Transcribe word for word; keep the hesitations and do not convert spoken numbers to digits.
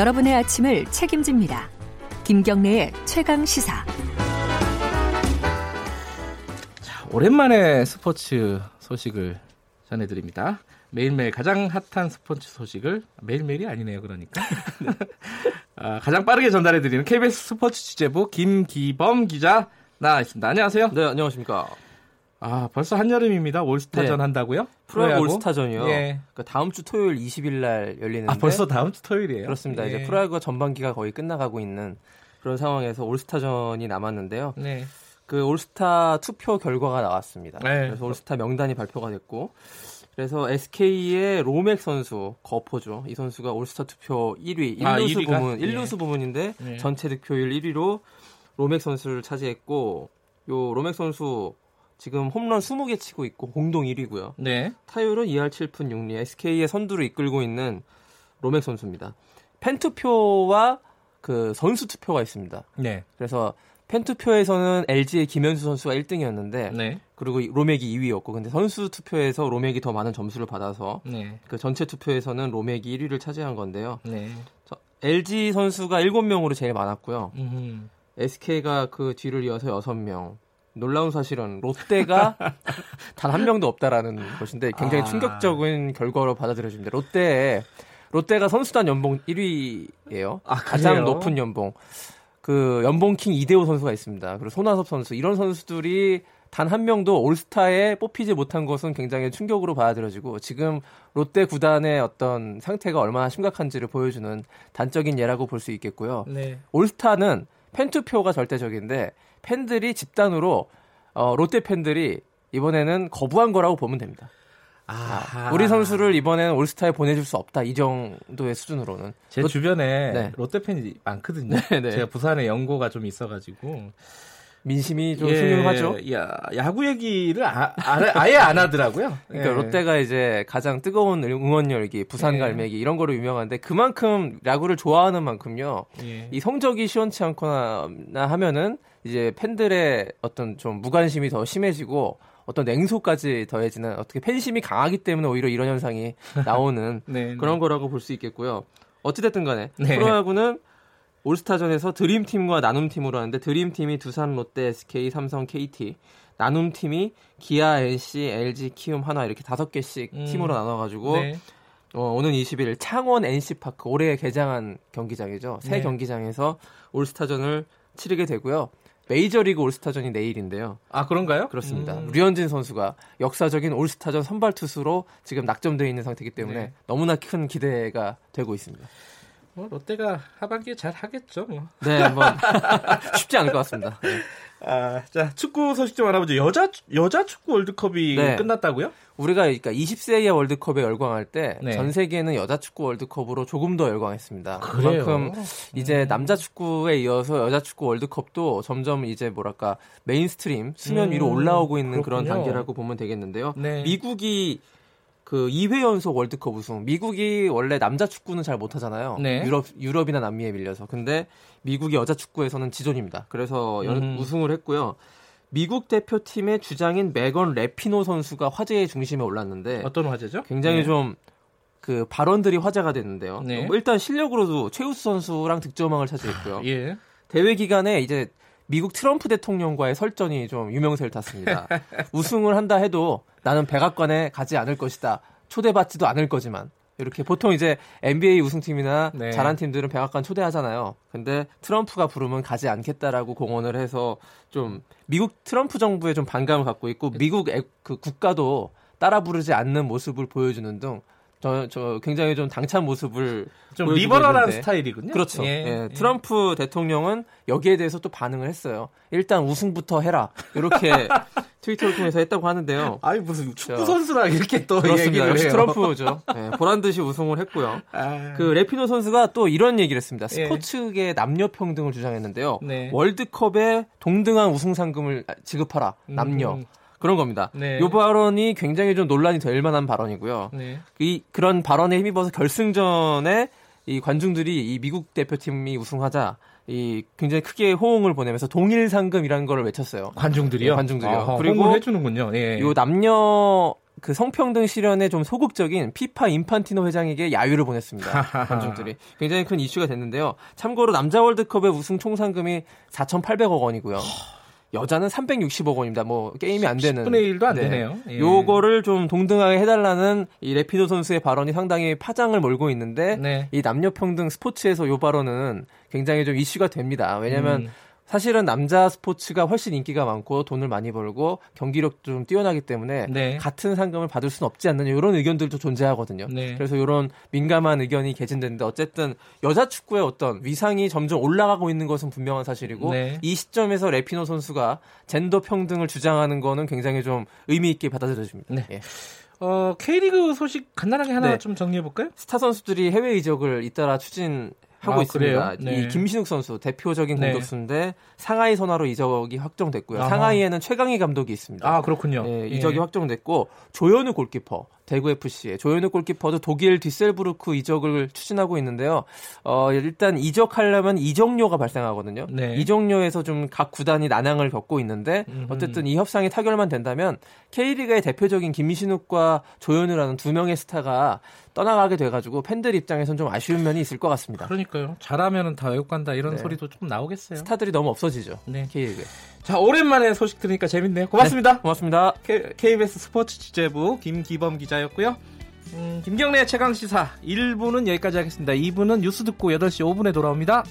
여러분의 아침을 책임집니다. 김경래의 최강시사. 자, 오랜만에 스포츠 소식을 전해드립니다. 매일매일 가장 핫한 스포츠 소식을 매일매일이 아니네요. 그러니까 네. 아, 가장 빠르게 전달해드리는 케이비에스 스포츠 취재부 김기범 기자 나와 있습니다. 안녕하세요. 네, 안녕하십니까. 아, 벌써 한여름입니다. 올스타전 네. 한다고요? 프로야구 올스타전이요. 예. 그러니까 다음 주 토요일 이십일 날 열리는데. 아, 벌써 다음 주 토요일이에요? 그렇습니다. 예. 이제 프로야구가 전반기가 거의 끝나가고 있는 그런 상황에서 올스타전이 남았는데요. 네. 그 올스타 투표 결과가 나왔습니다. 네. 그래서 올스타 명단이 발표가 됐고, 그래서 에스케이의 로맥 선수, 거포죠. 이 선수가 올스타 투표 일 위, 일 루수 아, 부문, 일 루수 예. 부문인데 예. 전체 득표율 일 위로 로맥 선수를 차지했고, 요 로맥 선수 지금 홈런 스무 개 치고 있고 공동 일 위고요. 네. 타율은 이 할 칠 푼 육 리, 에스케이의 선두를 이끌고 있는 로맥 선수입니다. 팬 투표와 그 선수 투표가 있습니다. 네. 그래서 팬 투표에서는 엘지의 김현수 선수가 일 등이었는데 네. 그리고 로맥이 이 위였고, 근데 선수 투표에서 로맥이 더 많은 점수를 받아서 네. 그 전체 투표에서는 로맥이 일 위를 차지한 건데요. 네. 저, 엘지 선수가 일곱 명으로 제일 많았고요. 음흠. 에스케이가 그 뒤를 이어서 여섯 명. 놀라운 사실은 롯데가 단 한 명도 없다라는 것인데 굉장히 아. 충격적인 결과로 받아들여집니다. 롯데, 롯데가 선수단 연봉 일 위예요. 아, 가장 높은 연봉. 그 연봉킹 이대호 선수가 있습니다. 그리고 손아섭 선수, 이런 선수들이 단 한 명도 올스타에 뽑히지 못한 것은 굉장히 충격으로 받아들여지고, 지금 롯데 구단의 어떤 상태가 얼마나 심각한지를 보여주는 단적인 예라고 볼 수 있겠고요. 네. 올스타는 팬투표가 절대적인데 팬들이 집단으로 어, 롯데 팬들이 이번에는 거부한 거라고 보면 됩니다. 아, 우리 선수를 이번에는 올스타에 보내줄 수 없다, 이 정도의 수준으로는. 제 롯... 주변에 네. 롯데 팬이 많거든요. 네, 네. 제가 부산에 연고가 좀 있어가지고 민심이 좀 흉흉하죠. 예, 야, 야구 얘기를 아, 아, 아예 안 하더라고요. 그러니까 예. 롯데가 이제 가장 뜨거운 응원 열기, 부산 갈매기 이런 거로 유명한데, 그만큼 야구를 좋아하는 만큼요. 예. 이 성적이 시원치 않거나 하면은 이제 팬들의 어떤 좀 무관심이 더 심해지고 어떤 냉소까지 더해지는, 어떻게 팬심이 강하기 때문에 오히려 이런 현상이 나오는 네, 그런 네. 거라고 볼 수 있겠고요. 어찌됐든 간에 네. 프로야구는 올스타전에서 드림팀과 나눔팀으로 하는데, 드림팀이 두산, 롯데, 에스케이, 삼성, 케이티, 나눔팀이 기아, 엔씨, 엘지, 키움, 한화 이렇게 다섯 개씩 음, 팀으로 나눠가지고 네. 어, 오는 이십일 일 창원 엔씨파크, 올해 개장한 경기장이죠. 새 네. 경기장에서 올스타전을 치르게 되고요. 메이저리그 올스타전이 내일인데요. 아, 그런가요? 그렇습니다. 음. 류현진 선수가 역사적인 올스타전 선발 투수로 지금 낙점되어 있는 상태이기 때문에 네. 너무나 큰 기대가 되고 있습니다. 뭐 롯데가 하반기에 잘 하겠죠. 뭐. 네, 뭐 쉽지 않을 것 같습니다. 네. 아, 자, 축구 소식 좀 알아보죠. 여자 여자 축구 월드컵이 네. 끝났다고요? 우리가 그러니까 이십 세기의 월드컵에 열광할 때 전 네. 세계는 여자 축구 월드컵으로 조금 더 열광했습니다. 그래요? 그만큼 이제 음. 남자 축구에 이어서 여자 축구 월드컵도 점점 이제 뭐랄까 메인스트림 수면 위로 음. 올라오고 있는 그렇군요. 그런 단계라고 보면 되겠는데요. 네. 미국이 그 이 회 연속 월드컵 우승. 미국이 원래 남자 축구는 잘 못하잖아요. 네. 유럽, 유럽이나 남미에 밀려서. 근데 미국이 여자 축구에서는 지존입니다. 그래서 음. 우승을 했고요. 미국 대표팀의 주장인 메건 러피노 선수가 화제의 중심에 올랐는데. 어떤 화제죠? 굉장히 네. 좀 그 발언들이 화제가 됐는데요. 네. 일단 실력으로도 최우수 선수랑 득점왕을 차지했고요. 예. 대회 기간에 이제 미국 트럼프 대통령과의 설전이 좀 유명세를 탔습니다. 우승을 한다 해도 나는 백악관에 가지 않을 것이다. 초대받지도 않을 거지만. 이렇게 보통 이제 엔비에이 우승팀이나 네. 잘한 팀들은 백악관 초대하잖아요. 근데 트럼프가 부르면 가지 않겠다라고 공언을 해서 좀 미국 트럼프 정부에 좀 반감을 갖고 있고, 미국 그 국가도 따라 부르지 않는 모습을 보여주는 등 저, 저 굉장히 좀 당찬 모습을 좀 리버럴한 스타일이군요. 그렇죠. 예, 예. 트럼프 대통령은 여기에 대해서 또 반응을 했어요. 일단 우승부터 해라. 이렇게 트위터를 통해서 했다고 하는데요. 아니 무슨 축구 선수랑 이렇게 또 그렇습니다. 얘기를 해요. 역시 트럼프죠. 예, 보란 듯이 우승을 했고요. 아... 그 레피노 선수가 또 이런 얘기를 했습니다. 스포츠계 예. 남녀 평등을 주장했는데요. 네. 월드컵에 동등한 우승 상금을 지급하라. 남녀. 음. 그런 겁니다. 네. 이 발언이 굉장히 좀 논란이 될 만한 발언이고요. 네. 이 그런 발언에 힘입어서 결승전에 이 관중들이 이 미국 대표팀이 우승하자 이 굉장히 크게 호응을 보내면서 동일 상금이라는 걸 외쳤어요. 관중들이요? 네, 관중들이요. 어허, 그리고 해주는군요. 예. 이 남녀 그 성평등 실현에 좀 소극적인 피파 임판티노 회장에게 야유를 보냈습니다. 관중들이 굉장히 큰 이슈가 됐는데요. 참고로 남자 월드컵의 우승 총상금이 사천팔백억 원이고요. 여자는 삼백육십억 원입니다. 뭐 게임이 안 되는 십분의 일도 안 네. 되네요. 예. 요거를 좀 동등하게 해달라는 이 레피노 선수의 발언이 상당히 파장을 몰고 있는데 네. 이 남녀평등 스포츠에서 요 발언은 굉장히 좀 이슈가 됩니다. 왜냐하면 음. 사실은 남자 스포츠가 훨씬 인기가 많고 돈을 많이 벌고 경기력도 좀 뛰어나기 때문에 네. 같은 상금을 받을 수는 없지 않느냐 이런 의견들도 존재하거든요. 네. 그래서 이런 민감한 의견이 개진되는데 어쨌든 여자 축구의 어떤 위상이 점점 올라가고 있는 것은 분명한 사실이고 네. 이 시점에서 러피노 선수가 젠더 평등을 주장하는 거는 굉장히 좀 의미 있게 받아들여집니다. 네. 예. 어, K리그 소식 간단하게 하나 네. 좀 정리해볼까요? 스타 선수들이 해외 이적을 잇따라 추진 하고 아, 있습니다. 네. 이 김신욱 선수 대표적인 공격수인데 네. 상하이 선화로 이적이 확정됐고요. 아하. 상하이에는 최강희 감독이 있습니다. 아 그렇군요. 네, 이적이 예. 확정됐고 조현우 골키퍼 대구 에프씨의 조현우 골키퍼도 독일 디셀브루크 이적을 추진하고 있는데요. 어, 일단 이적하려면 이적료가 발생하거든요. 네. 이적료에서 좀 각 구단이 난항을 겪고 있는데 음흠. 어쨌든 이 협상이 타결만 된다면 K리그의 대표적인 김신욱과 조현우라는 두 명의 스타가 떠나가게 돼가지고 팬들 입장에선 좀 아쉬운 면이 있을 것 같습니다. 그러니까요. 잘하면은 다 외국 간다 이런 네. 소리도 조금 나오겠어요. 스타들이 너무 없어지죠. 네. K리그. 자 오랜만에 소식 들으니까 재밌네요. 고맙습니다. 네, 고맙습니다. K, 케이비에스 스포츠 취재부 김기범 기자였고요. 음, 김경래 최강 시사 일 부는 여기까지 하겠습니다. 이 부는 뉴스 듣고 여덟 시 오 분에 돌아옵니다.